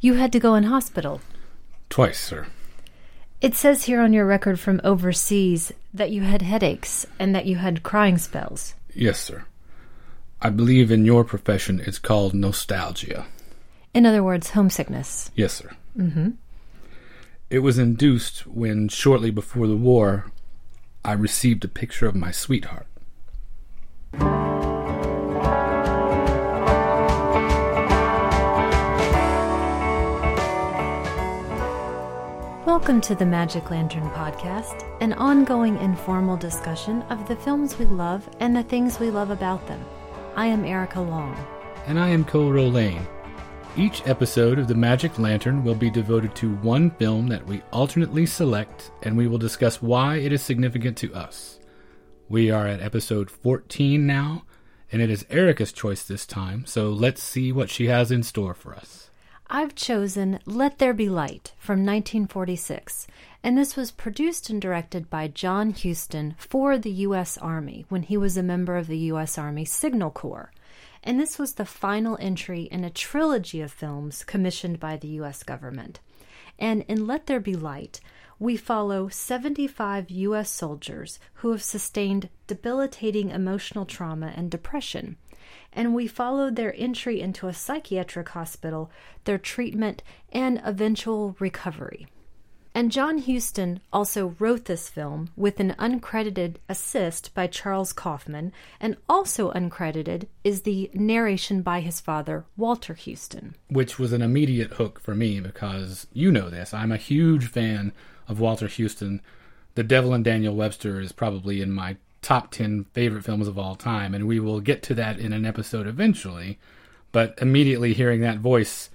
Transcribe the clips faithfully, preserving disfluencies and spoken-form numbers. You had to go in hospital. Twice, sir. It says here on your record from overseas that you had headaches and that you had crying spells. Yes, sir. I believe in your profession it's called nostalgia. In other words, homesickness. Yes, sir. Mm-hmm. It was induced when, shortly before the war, I received a picture of my sweetheart. Welcome to the Magic Lantern Podcast, an ongoing informal discussion of the films we love and the things we love about them. I am Erica Long. And I am Cole Rolaine. Each episode of the Magic Lantern will be devoted to one film that we alternately select, and we will discuss why it is significant to us. We are at episode fourteen now, and it is Erica's choice this time, so let's see what she has in store for us. I've chosen Let There Be Light from nineteen forty-six, and this was produced and directed by John Huston for the U S. Army when he was a member of the U S. Army Signal Corps, and this was the final entry in a trilogy of films commissioned by the U S government. And in Let There Be Light, we follow seventy-five U S soldiers who have sustained debilitating emotional trauma and depression. And we followed their entry into a psychiatric hospital, their treatment, and eventual recovery. And John Huston also wrote this film with an uncredited assist by Charles Kaufman, and also uncredited is the narration by his father, Walter Huston. Which was an immediate hook for me because, you know this, I'm a huge fan of Walter Huston. The Devil and Daniel Webster is probably in my top ten favorite films of all time, and we will get to that in an episode eventually, but immediately hearing that voice,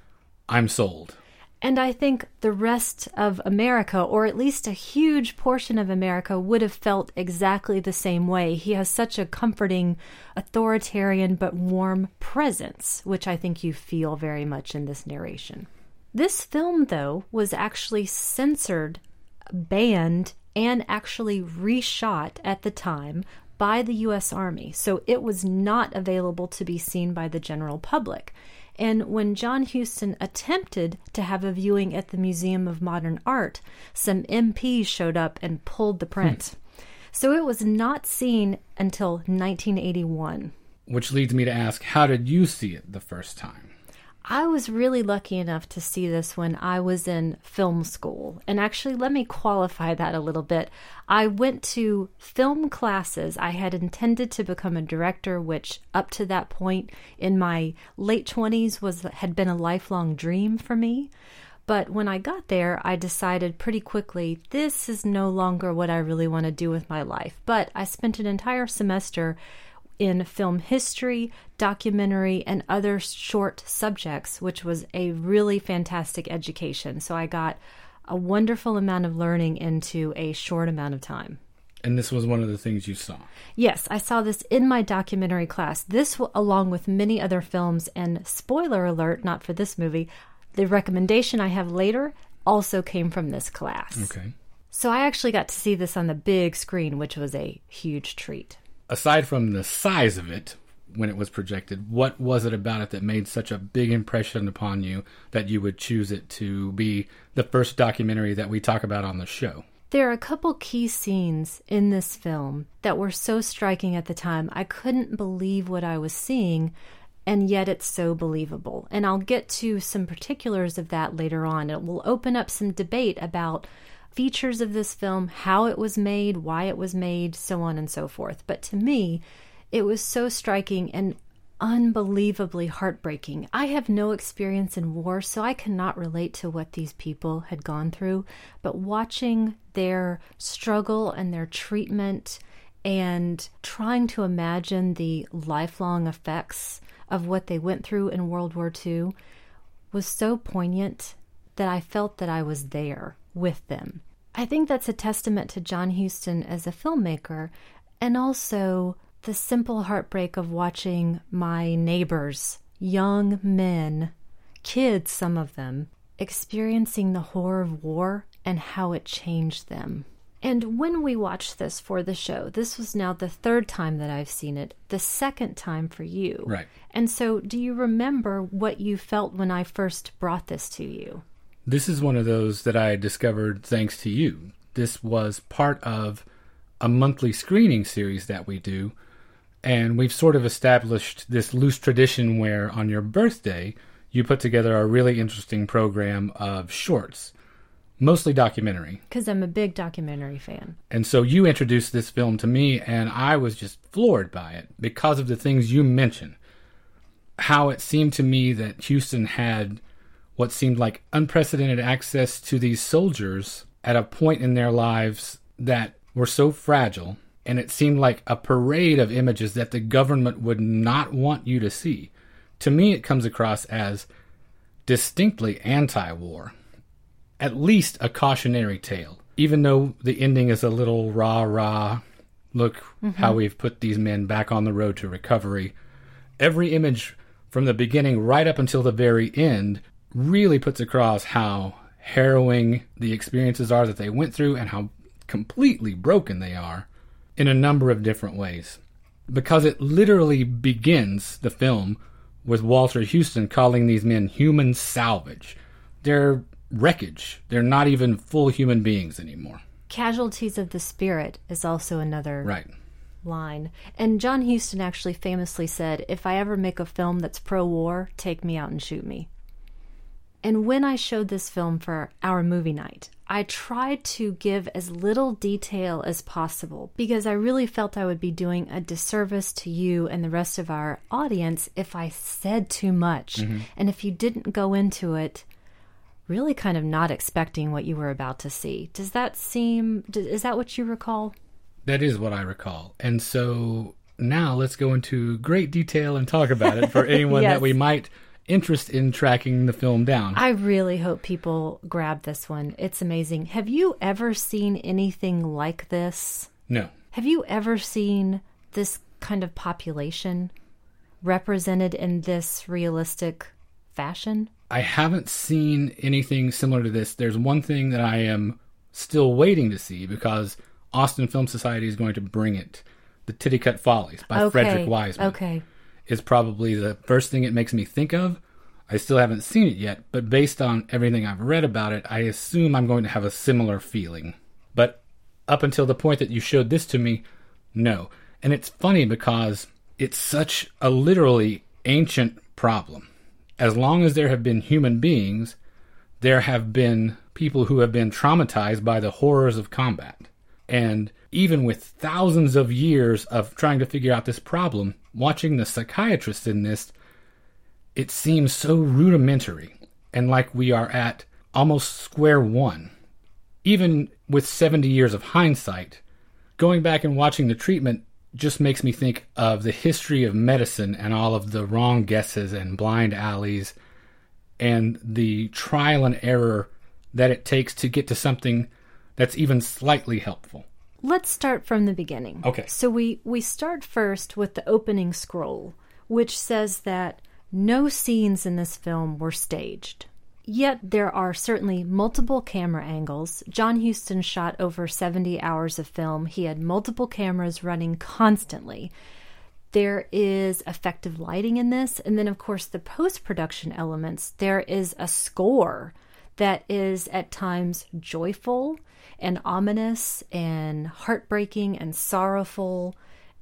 I'm sold. And I think the rest of America, or at least a huge portion of America, would have felt exactly the same way. He has such a comforting, authoritarian, but warm presence, which I think you feel very much in this narration. This film, though, was actually censored, banned, and actually reshot at the time by the U S. Army, so it was not available to be seen by the general public. And when John Huston attempted to have a viewing at the Museum of Modern Art, some M Ps showed up and pulled the print. Hmm. So it was not seen until nineteen eighty-one. Which leads me to ask, how did you see it the first time? I was really lucky enough to see this when I was in film school. And actually, let me qualify that a little bit. I went to film classes. I had intended to become a director, which up to that point in my late twenties was had been a lifelong dream for me. But when I got there, I decided pretty quickly, this is no longer what I really want to do with my life. But I spent an entire semester in film history, documentary, and other short subjects, which was a really fantastic education. So I got a wonderful amount of learning into a short amount of time. And this was one of the things you saw? Yes, I saw this in my documentary class. This, along with many other films, and spoiler alert, not for this movie, the recommendation I have later also came from this class. Okay. So I actually got to see this on the big screen, which was a huge treat. Aside from the size of it, when it was projected, what was it about it that made such a big impression upon you that you would choose it to be the first documentary that we talk about on the show? There are a couple key scenes in this film that were so striking at the time. I couldn't believe what I was seeing, and yet it's so believable. And I'll get to some particulars of that later on. It will open up some debate about features of this film, how it was made, why it was made, so on and so forth. But to me, it was so striking and unbelievably heartbreaking. I have no experience in war, so I cannot relate to what these people had gone through. But watching their struggle and their treatment and trying to imagine the lifelong effects of what they went through in World War Two was so poignant that I felt that I was there with them. I think that's a testament to John Huston as a filmmaker, and also the simple heartbreak of watching my neighbors, young men, kids, some of them, experiencing the horror of war and how it changed them. And when we watched this for the show, this was now the third time that I've seen it, the second time for you. Right. And so do you remember what you felt when I first brought this to you? This is one of those that I discovered thanks to you. This was part of a monthly screening series that we do. And we've sort of established this loose tradition where on your birthday, you put together a really interesting program of shorts. Mostly documentary. Because I'm a big documentary fan. And so you introduced this film to me, and I was just floored by it because of the things you mentioned. How it seemed to me that Huston had what seemed like unprecedented access to these soldiers at a point in their lives that were so fragile, and it seemed like a parade of images that the government would not want you to see. To me, it comes across as distinctly anti-war. At least a cautionary tale, even though the ending is a little rah-rah, look mm-hmm. how we've put these men back on the road to recovery. Every image from the beginning right up until the very end really puts across how harrowing the experiences are that they went through and how completely broken they are in a number of different ways. Because it literally begins the film with Walter Huston calling these men human salvage. They're wreckage. They're not even full human beings anymore. Casualties of the spirit is also another right. line. And John Huston actually famously said, if I ever make a film that's pro-war, take me out and shoot me. And when I showed this film for our movie night, I tried to give as little detail as possible because I really felt I would be doing a disservice to you and the rest of our audience if I said too much. Mm-hmm. And if you didn't go into it really kind of not expecting what you were about to see. Does that seem, is that what you recall? That is what I recall. And so now let's go into great detail and talk about it for anyone yes. that we might interest in tracking the film down. I really hope people grab this one. It's amazing. Have you ever seen anything like this? No. Have you ever seen this kind of population represented in this realistic fashion? I haven't seen anything similar to this. There's one thing that I am still waiting to see because Austin Film Society is going to bring it. The Titicut Follies by okay. Frederick Wiseman okay. is probably the first thing it makes me think of. I still haven't seen it yet, but based on everything I've read about it, I assume I'm going to have a similar feeling. But up until the point that you showed this to me, no. And it's funny because it's such a literally ancient problem. As long as there have been human beings, there have been people who have been traumatized by the horrors of combat. And even with thousands of years of trying to figure out this problem, watching the psychiatrist in this, it seems so rudimentary and like we are at almost square one. Even with seventy years of hindsight, going back and watching the treatment just makes me think of the history of medicine and all of the wrong guesses and blind alleys and the trial and error that it takes to get to something that's even slightly helpful. Let's start from the beginning. Okay. So we, we start first with the opening scroll, which says that no scenes in this film were staged. Yet there are certainly multiple camera angles. John Huston shot over seventy hours of film. He had multiple cameras running constantly. There is effective lighting in this. And then, of course, the post-production elements. There is a score that is at times joyful and ominous and heartbreaking and sorrowful.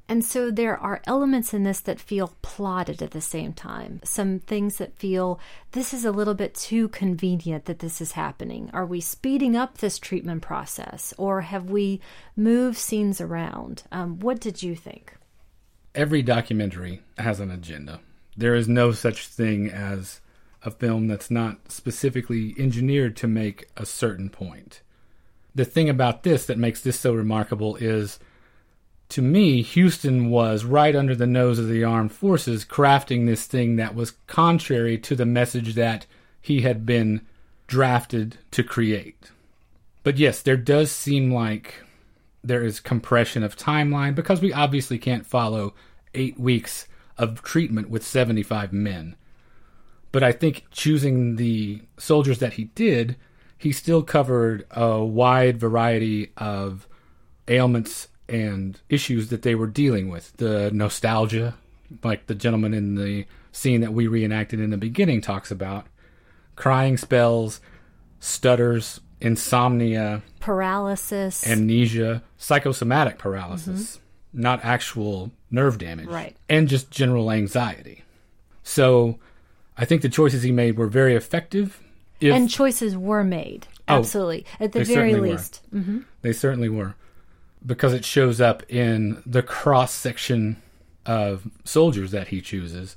And so there are elements in this that feel plotted at the same time. Some things that feel, this is a little bit too convenient that this is happening. Are we speeding up this treatment process? Or have we moved scenes around? Um, what did you think? Every documentary has an agenda. There is no such thing as a film that's not specifically engineered to make a certain point. The thing about this that makes this so remarkable is, to me, Huston was right under the nose of the armed forces crafting this thing that was contrary to the message that he had been drafted to create. But yes, there does seem like there is compression of timeline because we obviously can't follow eight weeks of treatment with seventy-five men. But I think choosing the soldiers that he did, he still covered a wide variety of ailments and issues that they were dealing with. The nostalgia, like the gentleman in the scene that we reenacted in the beginning talks about, crying spells, stutters, insomnia, paralysis, amnesia, psychosomatic paralysis, mm-hmm. not actual nerve damage, right. and just general anxiety. So I think the choices he made were very effective. If, and choices were made, absolutely, oh, at the very least. Mm-hmm. They certainly were, because it shows up in the cross-section of soldiers that he chooses,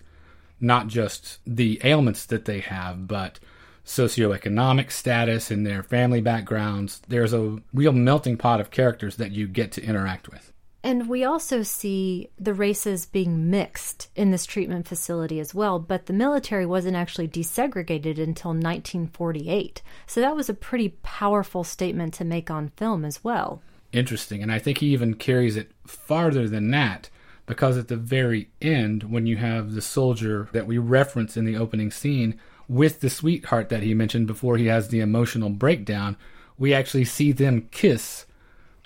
not just the ailments that they have, but socioeconomic status and their family backgrounds. There's a real melting pot of characters that you get to interact with. And we also see the races being mixed in this treatment facility as well, but the military wasn't actually desegregated until nineteen forty-eight. So that was a pretty powerful statement to make on film as well. Interesting, and I think he even carries it farther than that, because at the very end, when you have the soldier that we reference in the opening scene with the sweetheart that he mentioned before he has the emotional breakdown, we actually see them kiss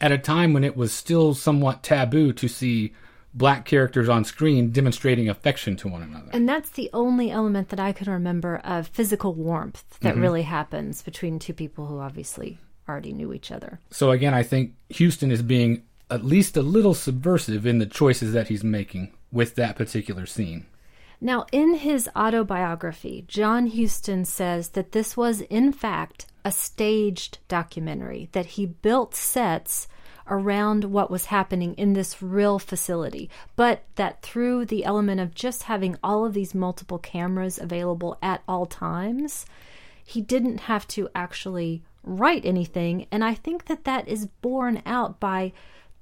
at a time when it was still somewhat taboo to see black characters on screen demonstrating affection to one another. And that's the only element that I can remember of physical warmth that mm-hmm. really happens between two people who obviously already knew each other. So again, I think Huston is being at least a little subversive in the choices that he's making with that particular scene. Now, in his autobiography, John Huston says that this was, in fact, a staged documentary, that he built sets around what was happening in this real facility, but that through the element of just having all of these multiple cameras available at all times, he didn't have to actually write anything. And I think that that is borne out by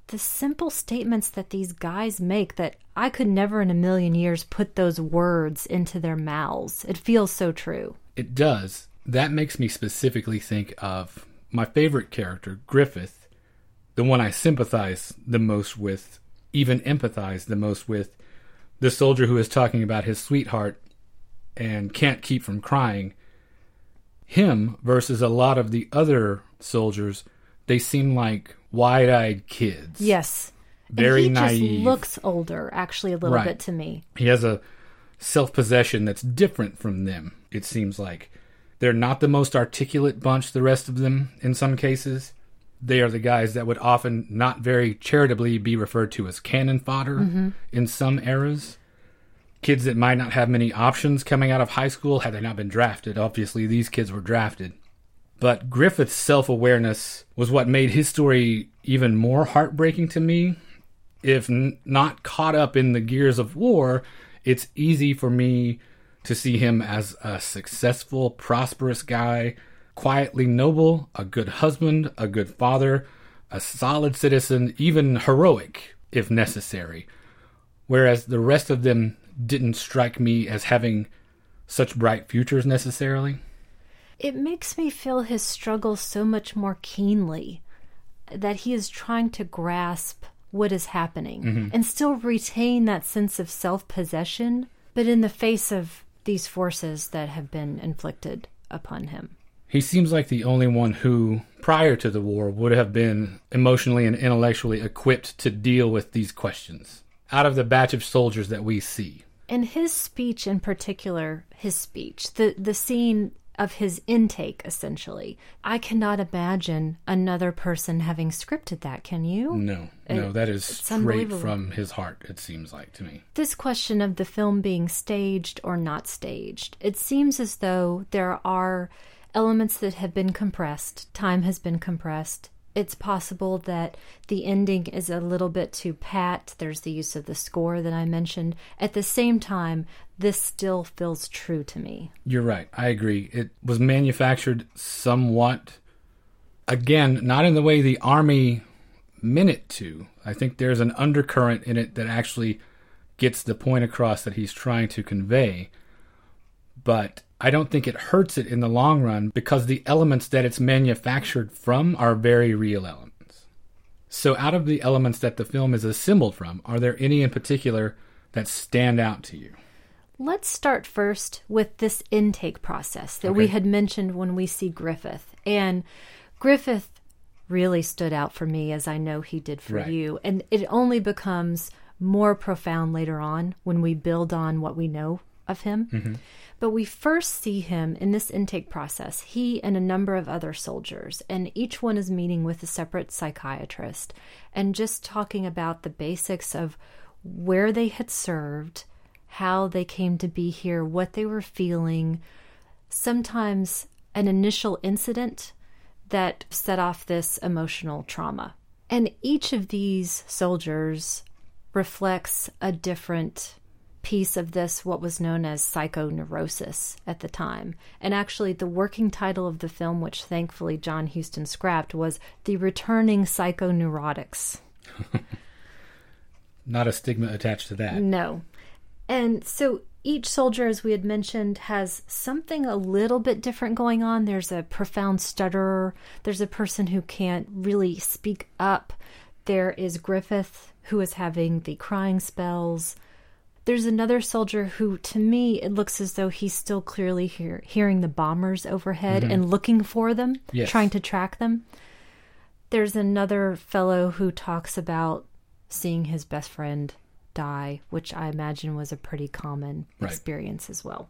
the simple statements that these guys make, that I could never in a million years put those words into their mouths. It feels so true. It does. That makes me specifically think of my favorite character, Griffith, the one I sympathize the most with, even empathize the most with, the soldier who is talking about his sweetheart and can't keep from crying. Him versus a lot of the other soldiers, they seem like wide-eyed kids. Yes. Very naive. And he just looks older, actually, a little bit to me. He has a self-possession that's different from them, it seems like. They're not the most articulate bunch, the rest of them, in some cases. They are the guys that would often not very charitably be referred to as cannon fodder mm-hmm. in some eras. Kids that might not have many options coming out of high school had they not been drafted. Obviously, these kids were drafted. But Griffith's self-awareness was what made his story even more heartbreaking to me. If n- not caught up in the gears of war, it's easy for me to see him as a successful, prosperous guy, quietly noble, a good husband, a good father, a solid citizen, even heroic, if necessary. Whereas the rest of them didn't strike me as having such bright futures necessarily. It makes me feel his struggle so much more keenly, that he is trying to grasp what is happening mm-hmm. and still retain that sense of self-possession, but in the face of these forces that have been inflicted upon him. He seems like the only one who, prior to the war, would have been emotionally and intellectually equipped to deal with these questions out of the batch of soldiers that we see. And his speech in particular, his speech, the, the scene of his intake, essentially. I cannot imagine another person having scripted that, can you? No, no, it, that is straight from his heart, it seems like to me. This question of the film being staged or not staged, it seems as though there are elements that have been compressed, time has been compressed. It's possible that the ending is a little bit too pat. There's the use of the score that I mentioned. At the same time, this still feels true to me. You're right. I agree. It was manufactured somewhat. Again, not in the way the Army meant it to. I think there's an undercurrent in it that actually gets the point across that he's trying to convey. But I don't think it hurts it in the long run, because the elements that it's manufactured from are very real elements. So out of the elements that the film is assembled from, are there any in particular that stand out to you? Let's start first with this intake process that okay. we had mentioned when we see Griffith. And Griffith really stood out for me, as I know he did for right. you. And it only becomes more profound later on when we build on what we know of him. Mm-hmm. But we first see him in this intake process, he and a number of other soldiers, and each one is meeting with a separate psychiatrist and just talking about the basics of where they had served, how they came to be here, what they were feeling, sometimes an initial incident that set off this emotional trauma. And each of these soldiers reflects a different piece of this, what was known as psychoneurosis at the time. And actually the working title of the film, which thankfully John Huston scrapped, was The Returning Psychoneurotics. Not a stigma attached to that. No. And so each soldier, as we had mentioned, has something a little bit different going on. There's a profound stutterer. There's a person who can't really speak up. There is Griffith, who is having the crying spells. There's another soldier who, to me, it looks as though he's still clearly hear- hearing the bombers overhead mm-hmm. and looking for them, yes. trying to track them. There's another fellow who talks about seeing his best friend die, which I imagine was a pretty common right. experience as well.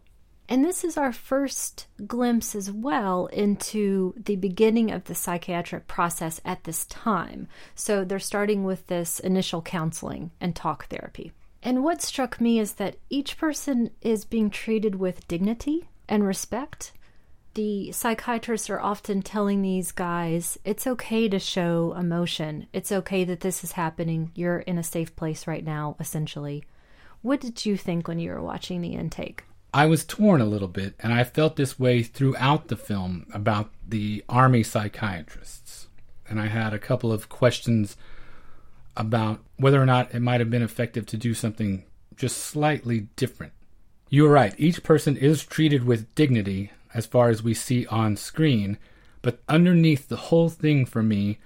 And this is our first glimpse as well into the beginning of the psychiatric process at this time. So they're starting with this initial counseling and talk therapy. And what struck me is that each person is being treated with dignity and respect. The psychiatrists are often telling these guys, it's okay to show emotion. It's okay that this is happening. You're in a safe place right now, essentially. What did you think when you were watching the intake? I was torn a little bit, and I felt this way throughout the film about the Army psychiatrists. And I had a couple of questions about whether or not it might have been effective to do something just slightly different. You're right. Each person is treated with dignity as far as we see on screen, but underneath the whole thing for me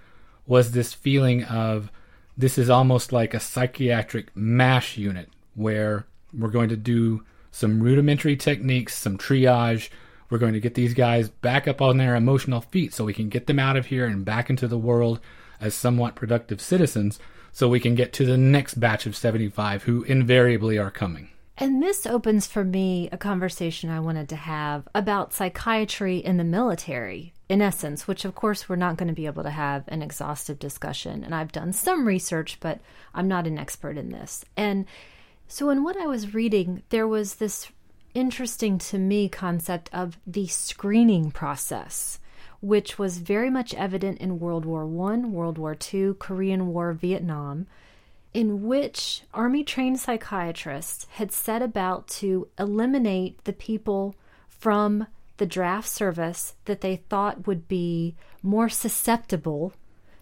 was this feeling of this is almost like a psychiatric MASH unit where we're going to do some rudimentary techniques, some triage. We're going to get these guys back up on their emotional feet so we can get them out of here and back into the world as somewhat productive citizens, so we can get to the next batch of seventy-five who invariably are coming. And this opens for me a conversation I wanted to have about psychiatry in the military, in essence, which of course we're not going to be able to have an exhaustive discussion. And I've done some research, but I'm not an expert in this. And so in what I was reading, there was this interesting to me concept of the screening process, which was very much evident in World War One, World War Two, Korean War, Vietnam, in which Army-trained psychiatrists had set about to eliminate the people from the draft service that they thought would be more susceptible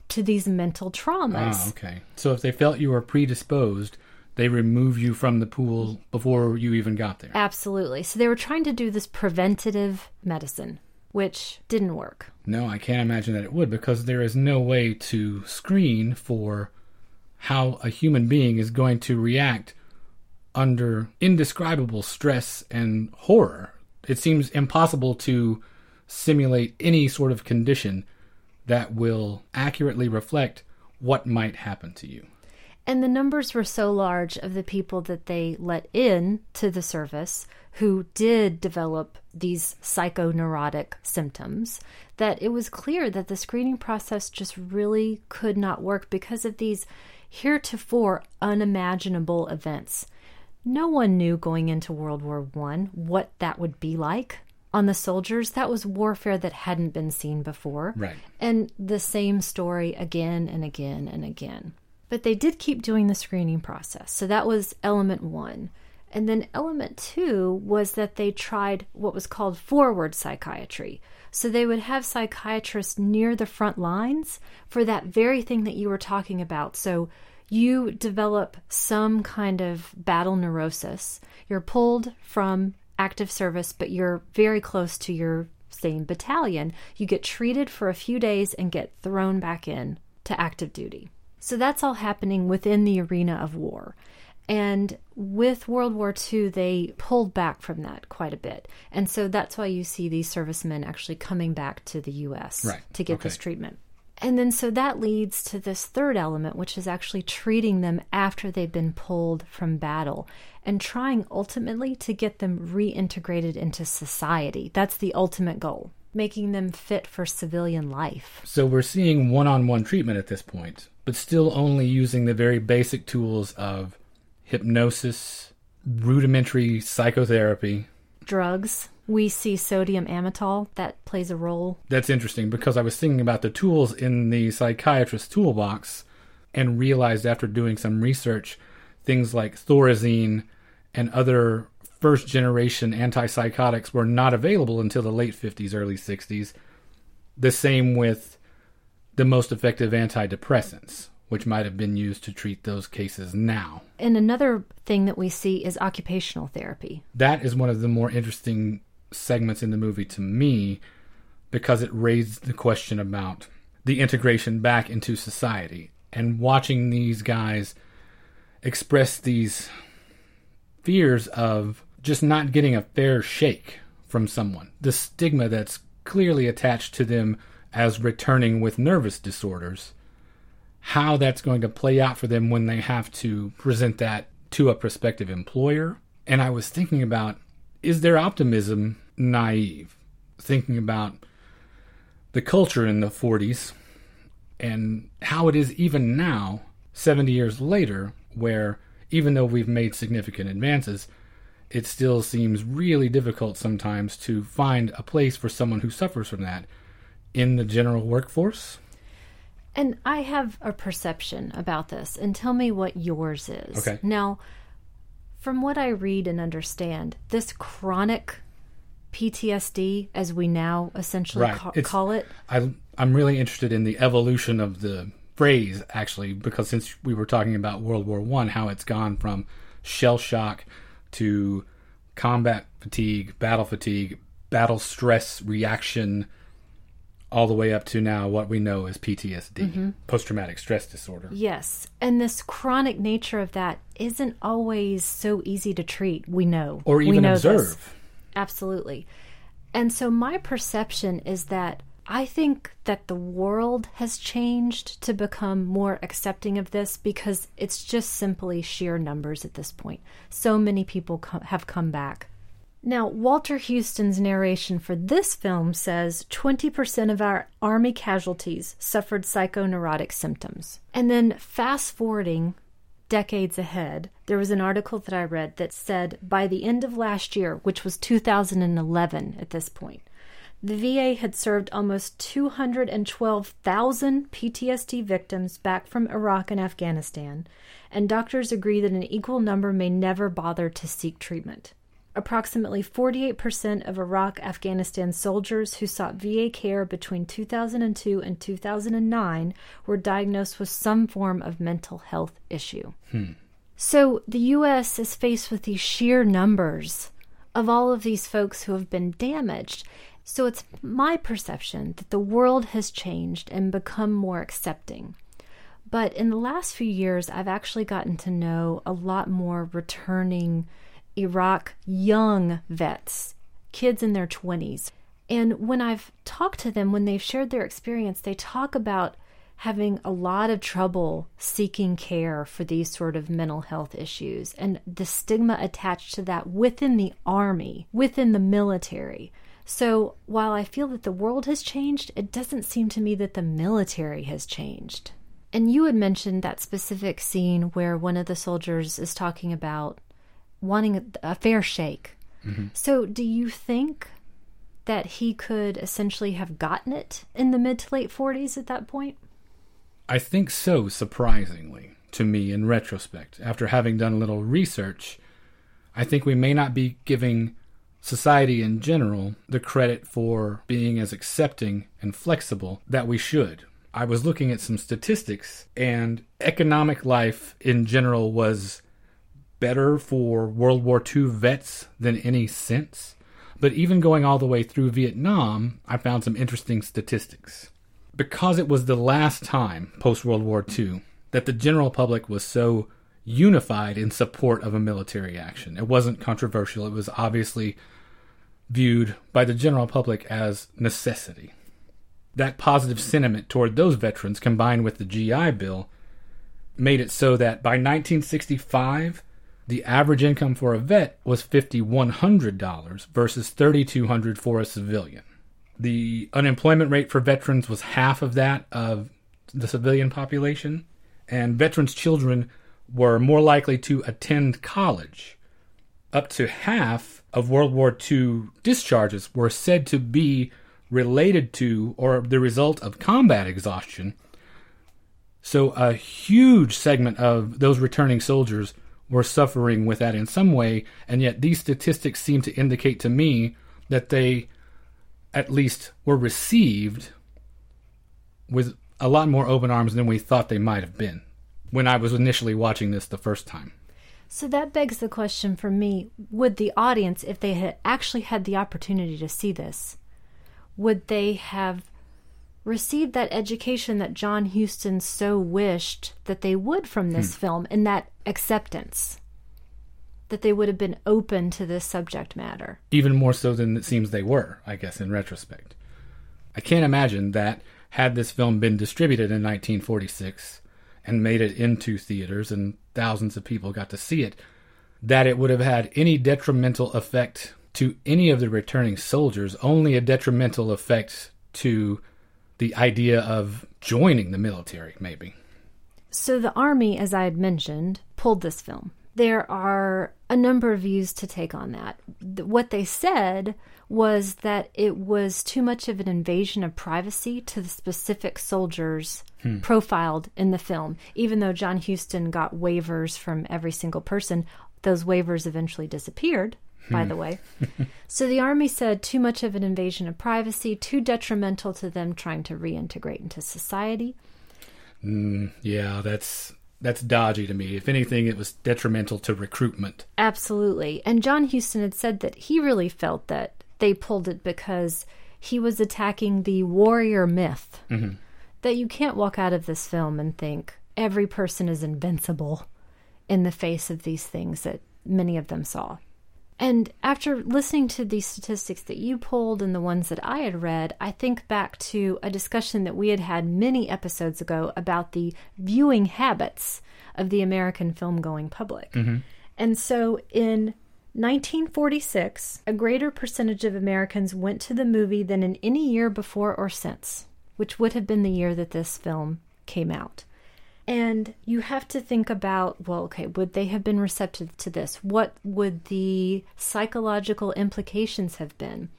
to these mental traumas. Ah, okay. So if they felt you were predisposed, they remove you from the pool before you even got there. Absolutely. So they were trying to do this preventative medicine, which didn't work. No, I can't imagine that it would, because there is no way to screen for how a human being is going to react under indescribable stress and horror. It seems impossible to simulate any sort of condition that will accurately reflect what might happen to you. And the numbers were so large of the people that they let in to the service who did develop these psychoneurotic symptoms that it was clear that the screening process just really could not work because of these heretofore unimaginable events. No one knew going into World War One what that would be like. On the soldiers, that was warfare that hadn't been seen before. Right. And the same story again and again and again. But they did keep doing the screening process. So that was element one. And then element two was that they tried what was called forward psychiatry. So they would have psychiatrists near the front lines for that very thing that you were talking about. So you develop some kind of battle neurosis. You're pulled from active service, but you're very close to your same battalion. You get treated for a few days and get thrown back in to active duty. So that's all happening within the arena of war. And with World War Two, they pulled back from that quite a bit. And so that's why you see these servicemen actually coming back to the U S Right. to get okay. this treatment. And then so that leads to this third element, which is actually treating them after they've been pulled from battle and trying ultimately to get them reintegrated into society. That's the ultimate goal, making them fit for civilian life. So we're seeing one-on-one treatment at this point, but still only using the very basic tools of hypnosis, rudimentary psychotherapy. Drugs. We see sodium amytal. That plays a role. That's interesting because I was thinking about the tools in the psychiatrist's toolbox and realized after doing some research, things like Thorazine and other first-generation antipsychotics were not available until the late fifties, early sixties. The same with the most effective antidepressants, which might have been used to treat those cases now. And another thing that we see is occupational therapy. That is one of the more interesting segments in the movie to me because it raised the question about the integration back into society and watching these guys express these fears of just not getting a fair shake from someone. The stigma that's clearly attached to them as returning with nervous disorders, how that's going to play out for them when they have to present that to a prospective employer. And I was thinking about, is their optimism naive? Thinking about the culture in the forties and how it is even now, seventy years later, where even though we've made significant advances, it still seems really difficult sometimes to find a place for someone who suffers from that in the general workforce. And I have a perception about this, and tell me what yours is. Okay. Now, from what I read and understand, this chronic P T S D, as we now essentially right. ca- call it. I, I'm really interested in the evolution of the phrase, actually, because since we were talking about World War One, how it's gone from shell shock to combat fatigue, battle fatigue, battle stress reaction, all the way up to now what we know as P T S D, mm-hmm. post-traumatic stress disorder. Yes, and this chronic nature of that isn't always so easy to treat, we know. Or even we know observe. This. Absolutely. And so my perception is that I think that the world has changed to become more accepting of this because it's just simply sheer numbers at this point. So many people co- have come back. Now, Walter Huston's narration for this film says twenty percent of our Army casualties suffered psychoneurotic symptoms. And then fast forwarding decades ahead, there was an article that I read that said by the end of last year, which was two thousand eleven at this point, the V A had served almost two hundred twelve thousand P T S D victims back from Iraq and Afghanistan, and doctors agree that an equal number may never bother to seek treatment. Approximately forty-eight percent of Iraq-Afghanistan soldiers who sought V A care between two thousand two and two thousand nine were diagnosed with some form of mental health issue. Hmm. So the U S is faced with these sheer numbers of all of these folks who have been damaged. So it's my perception that the world has changed and become more accepting. But in the last few years, I've actually gotten to know a lot more returning Iraq young vets, kids in their twenties. And when I've talked to them, when they've shared their experience, they talk about having a lot of trouble seeking care for these sort of mental health issues and the stigma attached to that within the Army, within the military. So while I feel that the world has changed, it doesn't seem to me that the military has changed. And you had mentioned that specific scene where one of the soldiers is talking about wanting a fair shake. Mm-hmm. So do you think that he could essentially have gotten it in the mid to late forties at that point? I think so, surprisingly, to me in retrospect. After having done a little research, I think we may not be giving society in general the credit for being as accepting and flexible that we should. I was looking at some statistics, and economic life in general was better for World War Two vets than any since. But even going all the way through Vietnam, I found some interesting statistics. Because it was the last time post-World War Two that the general public was so unified in support of a military action. It wasn't controversial. It was obviously viewed by the general public as necessity. That positive sentiment toward those veterans, combined with the G I Bill, made it so that by nineteen sixty-five, the average income for a vet was five thousand one hundred dollars versus three thousand two hundred dollars for a civilian. The unemployment rate for veterans was half of that of the civilian population, and veterans' children were more likely to attend college. Up to half of World War Two discharges were said to be related to or the result of combat exhaustion. So a huge segment of those returning soldiers were suffering with that in some way, and yet these statistics seem to indicate to me that they at least were received with a lot more open arms than we thought they might have been when I was initially watching this the first time. So that begs the question for me, would the audience, if they had actually had the opportunity to see this, would they have received that education that John Huston so wished that they would from this hmm. film, and that acceptance, that they would have been open to this subject matter? Even more so than it seems they were, I guess, in retrospect. I can't imagine that had this film been distributed in nineteen forty-six and made it into theaters and thousands of people got to see it, that it would have had any detrimental effect to any of the returning soldiers, only a detrimental effect to the idea of joining the military, maybe. So the Army, as I had mentioned, pulled this film. There are a number of views to take on that. What they said was that it was too much of an invasion of privacy to the specific soldiers hmm. profiled in the film. Even though John Huston got waivers from every single person, those waivers eventually disappeared, hmm. by the way. So the Army said too much of an invasion of privacy, too detrimental to them trying to reintegrate into society. Mm, yeah, that's... That's dodgy to me. If anything, it was detrimental to recruitment. Absolutely. And John Huston had said that he really felt that they pulled it because he was attacking the warrior myth, mm-hmm. that you can't walk out of this film and think every person is invincible in the face of these things that many of them saw. And after listening to the statistics that you pulled and the ones that I had read, I think back to a discussion that we had had many episodes ago about the viewing habits of the American film-going public. Mm-hmm. And so in nineteen forty-six, a greater percentage of Americans went to the movie than in any year before or since, which would have been the year that this film came out. And you have to think about, well, okay, would they have been receptive to this? What would the psychological implications have been?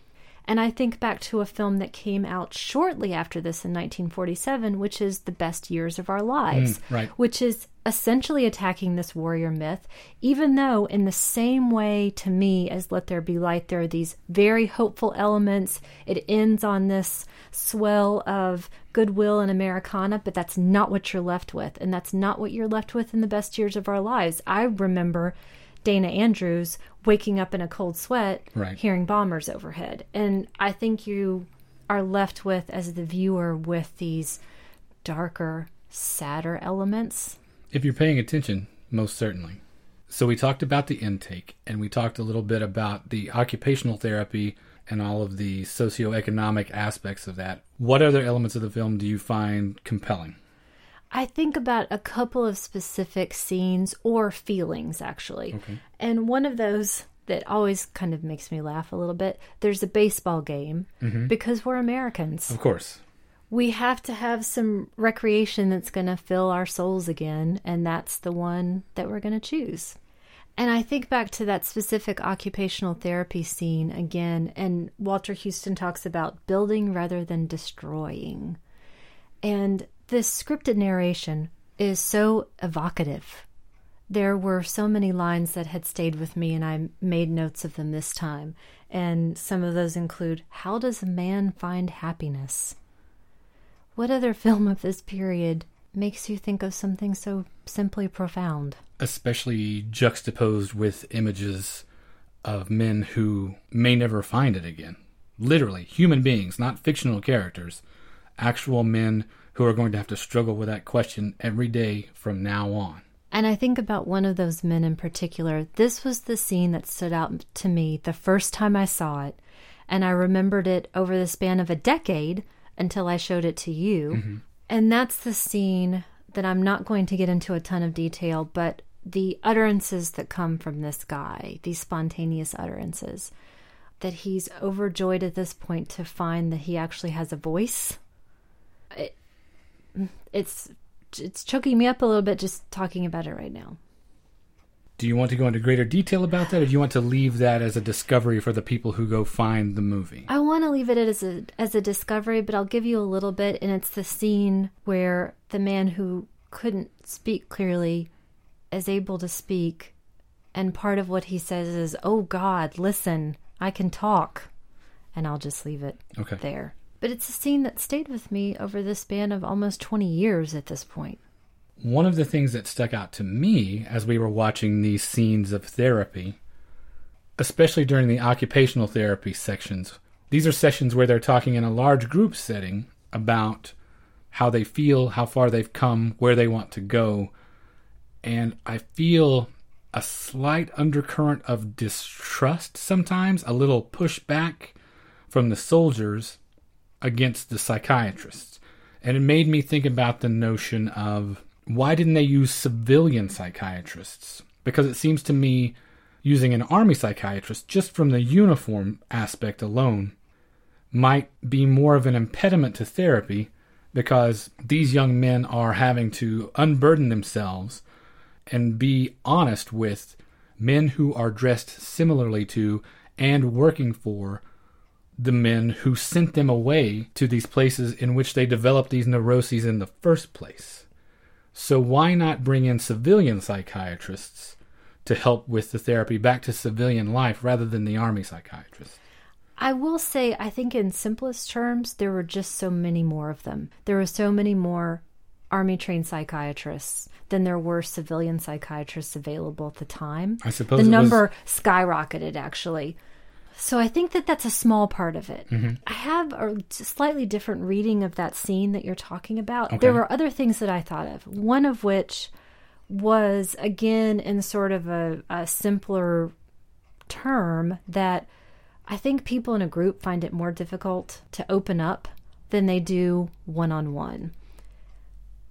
And I think back to a film that came out shortly after this in nineteen forty-seven, which is The Best Years of Our Lives, mm, right. which is essentially attacking this warrior myth, even though in the same way to me as Let There Be Light, there are these very hopeful elements. It ends on this swell of goodwill and Americana, but that's not what you're left with. And that's not what you're left with in The Best Years of Our Lives. I remember Dana Andrews waking up in a cold sweat, right. hearing bombers overhead. And I think you are left with, as the viewer, with these darker, sadder elements. If you're paying attention, most certainly. So we talked about the intake, and we talked a little bit about the occupational therapy and all of the socioeconomic aspects of that. What other elements of the film do you find compelling? I think about a couple of specific scenes or feelings, actually. Okay. And one of those that always kind of makes me laugh a little bit, there's a baseball game, mm-hmm. because we're Americans. Of course. We have to have some recreation that's going to fill our souls again, and that's the one that we're going to choose. And I think back to that specific occupational therapy scene again, and Walter Huston talks about building rather than destroying. And this scripted narration is so evocative. There were so many lines that had stayed with me, and I made notes of them this time. And some of those include, "How does a man find happiness?" What other film of this period makes you think of something so simply profound? Especially juxtaposed with images of men who may never find it again. Literally, human beings, not fictional characters. Actual men who are going to have to struggle with that question every day from now on. And I think about one of those men in particular. This was the scene that stood out to me the first time I saw it, and I remembered it over the span of a decade until I showed it to you. Mm-hmm. And that's the scene that I'm not going to get into a ton of detail, but the utterances that come from this guy, these spontaneous utterances, that he's overjoyed at this point to find that he actually has a voice. It, it's it's choking me up a little bit just talking about it right now. Do you want to go into greater detail about that, or do you want to leave that as a discovery for the people who go find the movie? I want to leave it as a as a discovery, but I'll give you a little bit, and it's the scene where the man who couldn't speak clearly is able to speak, and part of what he says is, "Oh God, listen, I can talk," and I'll just leave it okay. there. But it's a scene that stayed with me over the span of almost twenty years at this point. One of the things that stuck out to me as we were watching these scenes of therapy, especially during the occupational therapy sections, these are sessions where they're talking in a large group setting about how they feel, how far they've come, where they want to go. And I feel a slight undercurrent of distrust sometimes, a little pushback from the soldiers against the psychiatrists. And it made me think about the notion of, why didn't they use civilian psychiatrists? Because it seems to me using an army psychiatrist, just from the uniform aspect alone, might be more of an impediment to therapy, because these young men are having to unburden themselves and be honest with men who are dressed similarly to and working for the men who sent them away to these places in which they developed these neuroses in the first place. So why not bring in civilian psychiatrists to help with the therapy back to civilian life rather than the army psychiatrists? I will say, I think in simplest terms, there were just so many more of them. There were so many more army-trained psychiatrists than there were civilian psychiatrists available at the time. I suppose the number was... skyrocketed, actually. So I think that that's a small part of it. Mm-hmm. I have a slightly different reading of that scene that you're talking about. Okay. There were other things that I thought of, one of which was, again, in sort of a, a simpler term, that I think people in a group find it more difficult to open up than they do one-on-one.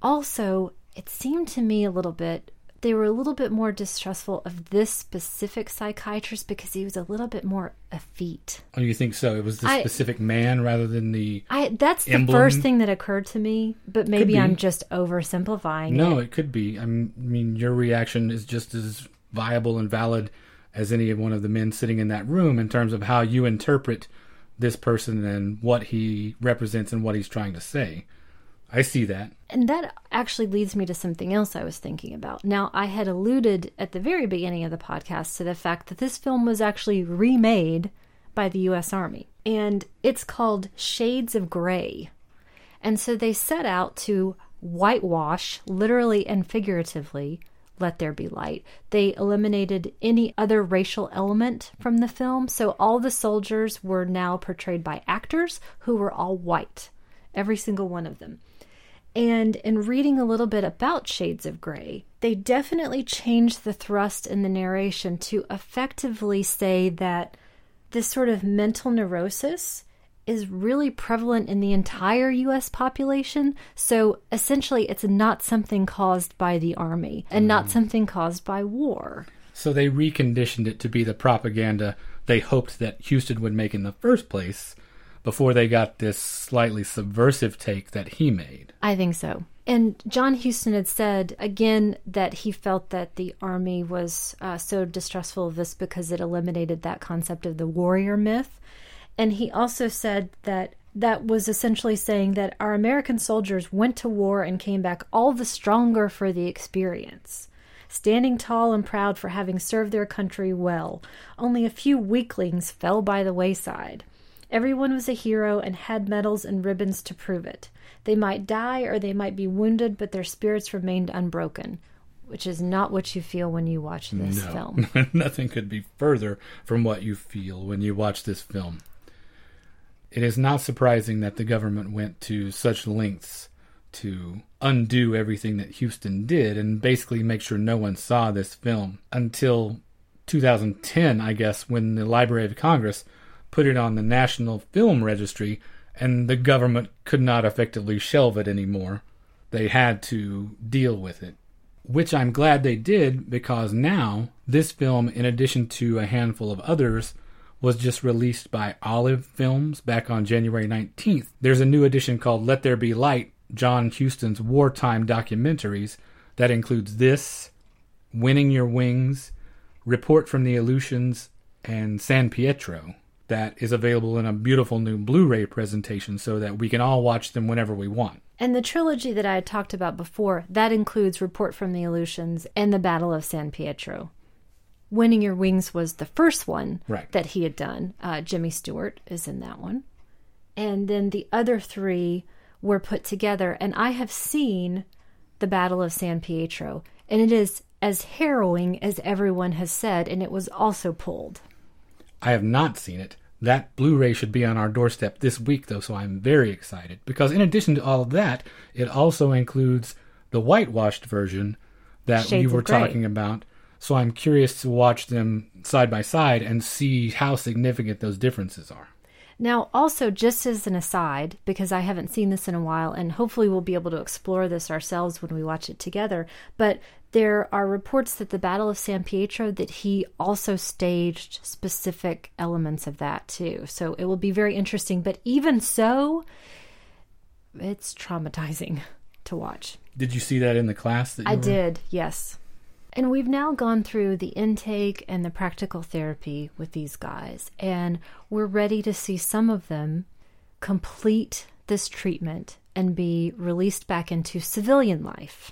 Also, it seemed to me a little bit, they were a little bit more distrustful of this specific psychiatrist because he was a little bit more effete. Oh, you think so? It was the I, specific man rather than the I That's emblem? The first thing that occurred to me, but maybe I'm just oversimplifying no, it. No, it could be. I mean, your reaction is just as viable and valid as any one of the men sitting in that room in terms of how you interpret this person and what he represents and what he's trying to say. I see that. And that actually leads me to something else I was thinking about. Now, I had alluded at the very beginning of the podcast to the fact that this film was actually remade by the U S Army. And it's called Shades of Gray. And so they set out to whitewash, literally and figuratively, Let There Be Light. They eliminated any other racial element from the film. So all the soldiers were now portrayed by actors who were all white. Every single one of them. And in reading a little bit about Shades of Gray, they definitely changed the thrust in the narration to effectively say that this sort of mental neurosis is really prevalent in the entire U S population. So essentially, it's not something caused by the army and mm. not something caused by war. So they reconditioned it to be the propaganda they hoped that Huston would make in the first place, before they got this slightly subversive take that he made. I think so. And John Huston had said, again, that he felt that the army was uh, so distrustful of this because it eliminated that concept of the warrior myth. And he also said that that was essentially saying that our American soldiers went to war and came back all the stronger for the experience, standing tall and proud for having served their country well. Only a few weaklings fell by the wayside. Everyone was a hero and had medals and ribbons to prove it. They might die or they might be wounded, but their spirits remained unbroken, which is not what you feel when you watch this no. film. Nothing could be further from what you feel when you watch this film. It is not surprising that the government went to such lengths to undo everything that Huston did and basically make sure no one saw this film until two thousand ten, I guess, when the Library of Congress put it on the National Film Registry, and the government could not effectively shelve it anymore. They had to deal with it, which I'm glad they did, because now this film, in addition to a handful of others, was just released by Olive Films back on January nineteenth. There's a new edition called Let There Be Light, John Huston's wartime documentaries, that includes this, Winning Your Wings, Report from the Aleutians, and San Pietro, that is available in a beautiful new Blu-ray presentation so that we can all watch them whenever we want. And the trilogy that I had talked about before, that includes Report from the Aleutians and the Battle of San Pietro. Winning Your Wings was the first one right. that he had done. Uh, Jimmy Stewart is in that one. And then the other three were put together. And I have seen the Battle of San Pietro. And it is as harrowing as everyone has said. And it was also pulled. I have not seen it. That Blu-ray should be on our doorstep this week, though, so I'm very excited. Because in addition to all of that, it also includes the whitewashed version that Shades we were talking about. So I'm curious to watch them side by side and see how significant those differences are. Now, also, just as an aside, because I haven't seen this in a while, and hopefully we'll be able to explore this ourselves when we watch it together, but there are reports that the Battle of San Pietro, that he also staged specific elements of that, too. So it will be very interesting. But even so, it's traumatizing to watch. Did you see that in the class? That you I were... did, yes. And we've now gone through the intake and the practical therapy with these guys, and we're ready to see some of them complete this treatment and be released back into civilian life.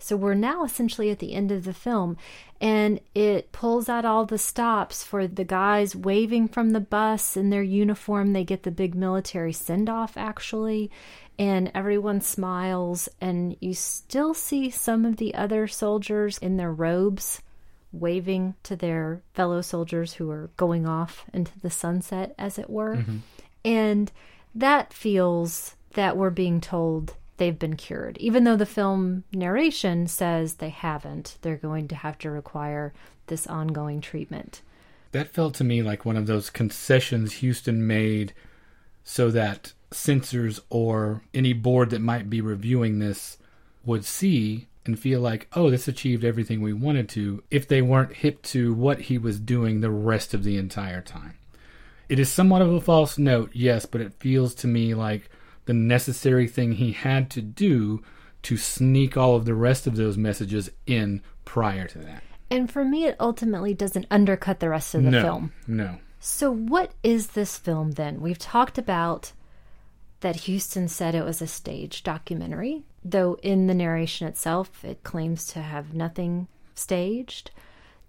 So we're now essentially at the end of the film, and it pulls out all the stops for the guys waving from the bus in their uniform. They get the big military send-off, actually, and everyone smiles, and you still see some of the other soldiers in their robes waving to their fellow soldiers who are going off into the sunset, as it were. Mm-hmm. And that feels that we're being told they've been cured, even though the film narration says they haven't. They're going to have to require this ongoing treatment. That felt to me like one of those concessions Huston made so that censors or any board that might be reviewing this would see and feel like, oh, this achieved everything we wanted to, if they weren't hip to what he was doing the rest of the entire time. It is somewhat of a false note, yes, but it feels to me like the necessary thing he had to do to sneak all of the rest of those messages in prior to that. And for me, it ultimately doesn't undercut the rest of the no, film. No. So what is this film then? We've talked about that Huston said it was a stage documentary, though in the narration itself, it claims to have nothing staged.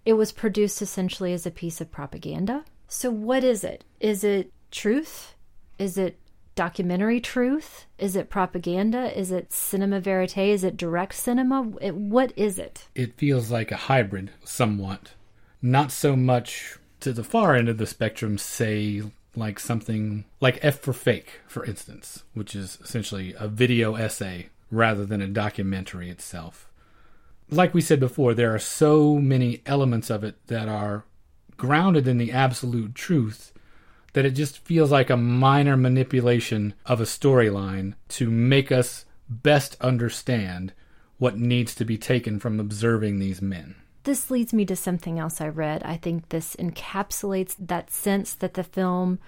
It was produced essentially as a piece of propaganda. So what is it? Is it truth? Is it documentary truth? Is it propaganda? Is it cinema verite? Is it direct cinema? It, what is it? It feels like a hybrid somewhat. Not so much to the far end of the spectrum, say like something like F for Fake, for instance, which is essentially a video essay rather than a documentary itself. Like we said before, there are so many elements of it that are grounded in the absolute truth that it just feels like a minor manipulation of a storyline to make us best understand what needs to be taken from observing these men. This leads me to something else I read. I think this encapsulates that sense that the film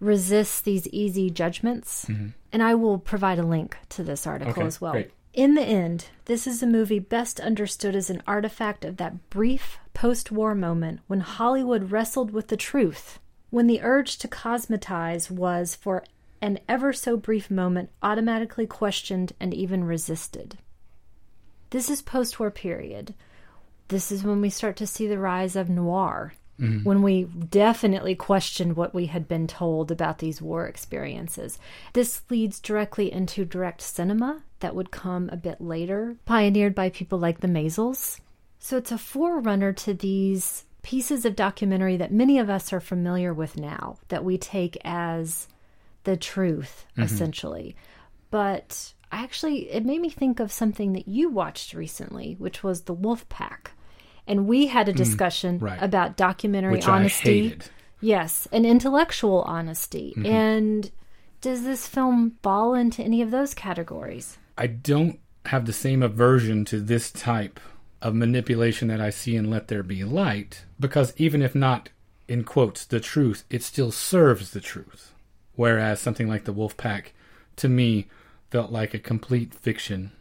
resists these easy judgments. Mm-hmm. And I will provide a link to this article okay, as well. Great. In the end, this is a movie best understood as an artifact of that brief post-war moment when Hollywood wrestled with the truth, when the urge to cosmetize was, for an ever so brief moment, automatically questioned and even resisted. This is post-war period. This is when we start to see the rise of noir, mm-hmm. when we definitely questioned what we had been told about these war experiences. This leads directly into direct cinema that would come a bit later, pioneered by people like the Maysles. So it's a forerunner to these pieces of documentary that many of us are familiar with now, that we take as the truth, mm-hmm. essentially. But actually, it made me think of something that you watched recently, which was The Wolfpack. And we had a discussion mm, right. about documentary which honesty. I hated. Yes, and intellectual honesty. Mm-hmm. And Does this film fall into any of those categories? I don't have the same aversion to this type of manipulation that I see in Let There Be Light, because even if not, in quotes, the truth, it still serves the truth. Whereas something like The Wolfpack, to me, felt like a complete fiction.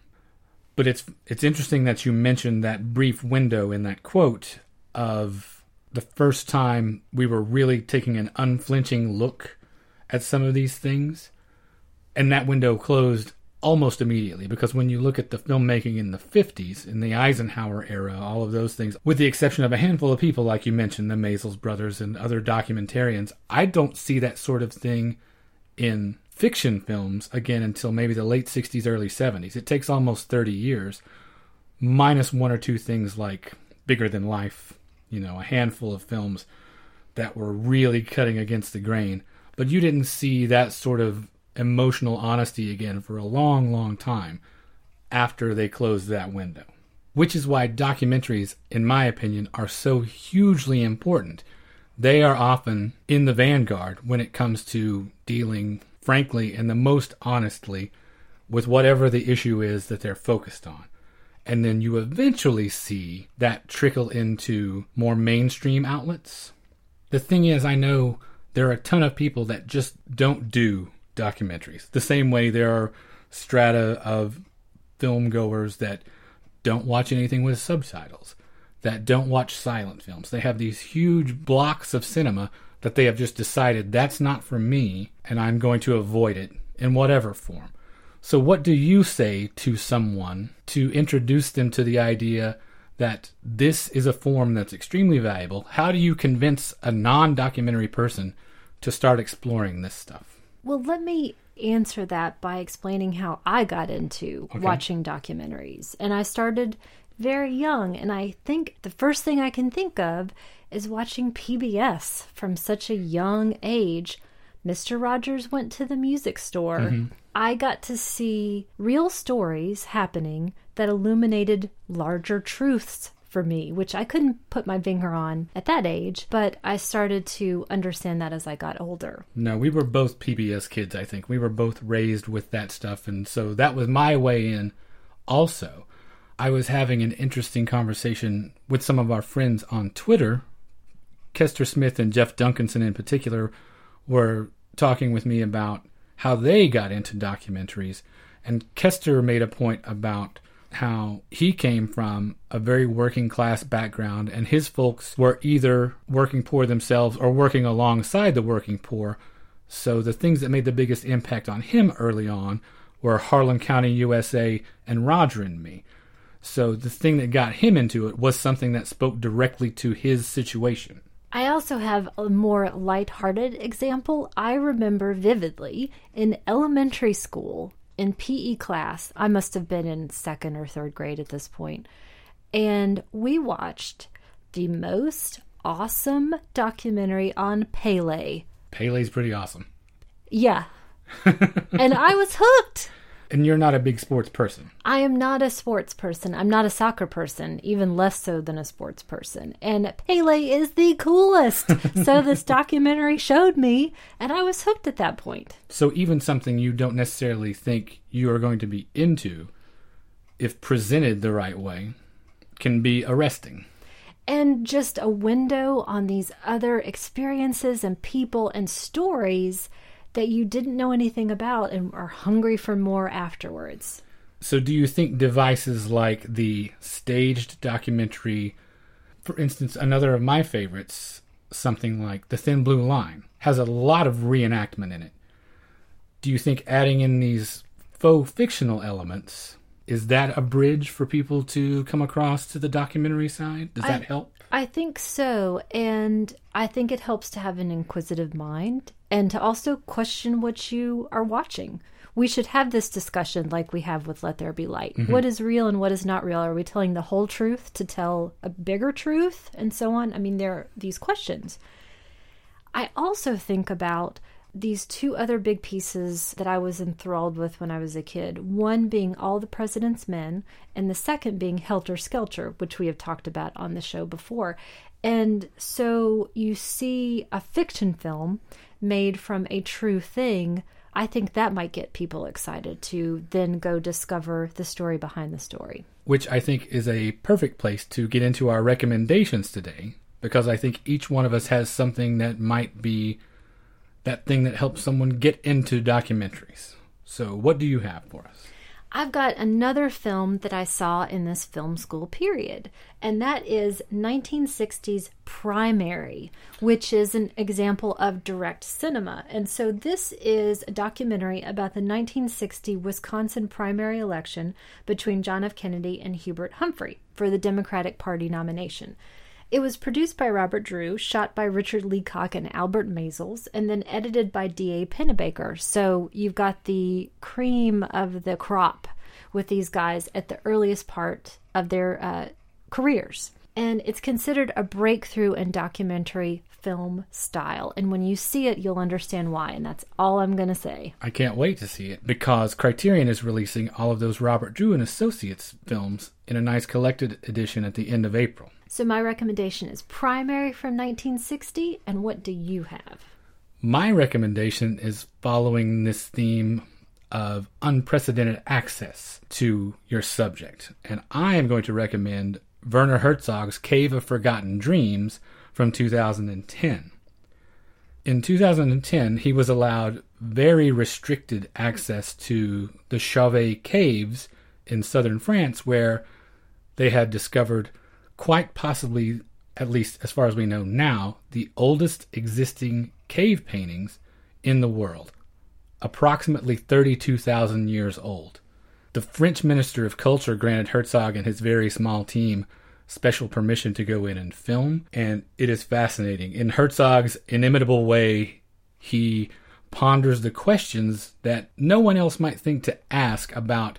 But it's it's interesting that you mentioned that brief window in that quote of the first time we were really taking an unflinching look at some of these things. And that window closed almost immediately, because when you look at the filmmaking in the fifties, in the Eisenhower era, all of those things, with the exception of a handful of people like you mentioned, the Maysles brothers and other documentarians, I don't see that sort of thing in fiction films again until maybe the late sixties, early seventies. It takes almost thirty years, minus one or two things like Bigger Than Life, you know, a handful of films that were really cutting against the grain. But you didn't see that sort of emotional honesty again for a long, long time after they closed that window. Which is why documentaries, in my opinion, are so hugely important. They are often in the vanguard when it comes to dealing frankly and the most honestly with whatever the issue is that they're focused on. And then you eventually see that trickle into more mainstream outlets. The thing is, I know there are a ton of people that just don't do documentaries. The same way there are strata of film goers that don't watch anything with subtitles, that don't watch silent films. They have these huge blocks of cinema that they have just decided that's not for me and I'm going to avoid it in whatever form. So what do you say to someone to introduce them to the idea that this is a form that's extremely valuable? How do you convince a non-documentary person to start exploring this stuff? Well, let me answer that by explaining how I got into okay. watching documentaries. And I started very young, and I think the first thing I can think of is watching P B S from such a young age. Mister Rogers Went to the Music Store. Mm-hmm. I got to see real stories happening that illuminated larger truths for me, which I couldn't put my finger on at that age, but I started to understand that as I got older. No, we were both P B S kids, I think. We were both raised with that stuff, and so that was my way in also. I was having an interesting conversation with some of our friends on Twitter. Kester Smith and Jeff Duncanson in particular were talking with me about how they got into documentaries. And Kester made a point about how he came from a very working class background and his folks were either working poor themselves or working alongside the working poor. So the things that made the biggest impact on him early on were Harlan County, U S A, and Roger and Me. So the thing that got him into it was something that spoke directly to his situation. I also have a more lighthearted example. I remember vividly in elementary school, in P E class, I must have been in second or third grade at this point, and we watched the most awesome documentary on Pele. Pele's pretty awesome. Yeah. And I was hooked. And you're not a big sports person. I am not a sports person. I'm not a soccer person, even less so than a sports person. And Pele is the coolest. So this documentary showed me, and I was hooked at that point. So even something you don't necessarily think you are going to be into, if presented the right way, can be arresting. And just a window on these other experiences and people and stories that you didn't know anything about and are hungry for more afterwards. So do you think devices like the staged documentary, for instance, another of my favorites, something like The Thin Blue Line, has a lot of reenactment in it. Do you think adding in these faux fictional elements, is that a bridge for people to come across to the documentary side? Does I, that help? I think so. And I think it helps to have an inquisitive mind and to also question what you are watching. We should have this discussion like we have with Let There Be Light. Mm-hmm. What is real and what is not real? Are we telling the whole truth to tell a bigger truth and so on? I mean, there are these questions. I also think about these two other big pieces that I was enthralled with when I was a kid, one being All the President's Men, and the second being Helter Skelter, which we have talked about on the show before. And so you see a fiction film made from a true thing I think that might get people excited to then go discover the story behind the story. Which I think is a perfect place to get into our recommendations today, because I think each one of us has something that might be that thing that helps someone get into documentaries. So what do you have for us? I've got another film that I saw in this film school period, and that is nineteen sixties Primary, which is an example of direct cinema. And so this is a documentary about the nineteen sixty Wisconsin primary election between John F. Kennedy and Hubert Humphrey for the Democratic Party nomination. It was produced by Robert Drew, shot by Richard Leacock and Albert Maysles, and then edited by D A Pennebaker. So you've got the cream of the crop with these guys at the earliest part of their uh, careers. And it's considered a breakthrough in documentary film style. And when you see it, you'll understand why. And that's all I'm going to say. I can't wait to see it, because Criterion is releasing all of those Robert Drew and Associates films in a nice collected edition at the end of April. So my recommendation is Primary from nineteen sixty. And what do you have? My recommendation is following this theme of unprecedented access to your subject. And I am going to recommend Werner Herzog's Cave of Forgotten Dreams from two thousand ten. In two thousand ten, he was allowed very restricted access to the Chauvet Caves in southern France, where they had discovered quite possibly, at least as far as we know now, the oldest existing cave paintings in the world, approximately thirty-two thousand years old. The French Minister of Culture granted Herzog and his very small team special permission to go in and film, and it is fascinating. In Herzog's inimitable way, he ponders the questions that no one else might think to ask about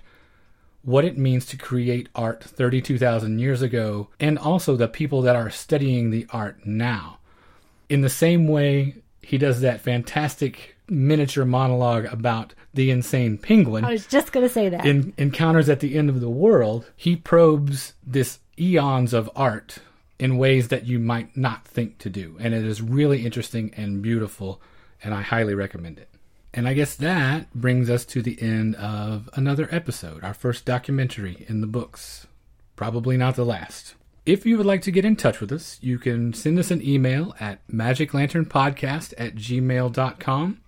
what it means to create art thirty-two thousand years ago, and also the people that are studying the art now. In the same way, he does that fantastic miniature monologue about the insane penguin. I was just going to say that. In Encounters at the End of the World, he probes this eons of art in ways that you might not think to do. And it is really interesting and beautiful, and I highly recommend it. And I guess that brings us to the end of another episode, our first documentary in the books. Probably not the last. If you would like to get in touch with us, you can send us an email at magic lantern podcast at gmail dot com.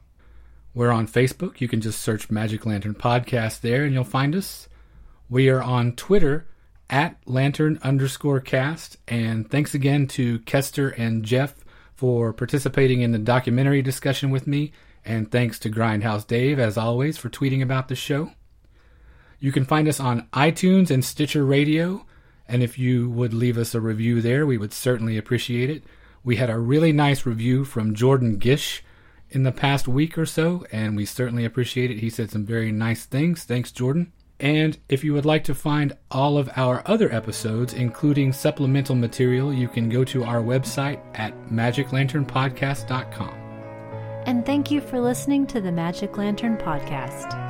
We're on Facebook. You can just search Magic Lantern Podcast there and you'll find us. We are on Twitter at lantern underscore cast. And thanks again to Kester and Jeff for participating in the documentary discussion with me. And thanks to Grindhouse Dave, as always, for tweeting about the show. You can find us on iTunes and Stitcher Radio. And if you would leave us a review there, we would certainly appreciate it. We had a really nice review from Jordan Gish in the past week or so, and we certainly appreciate it. He said some very nice things. Thanks, Jordan. And if you would like to find all of our other episodes, including supplemental material, you can go to our website at magic lantern podcast dot com. And thank you for listening to the Magic Lantern Podcast.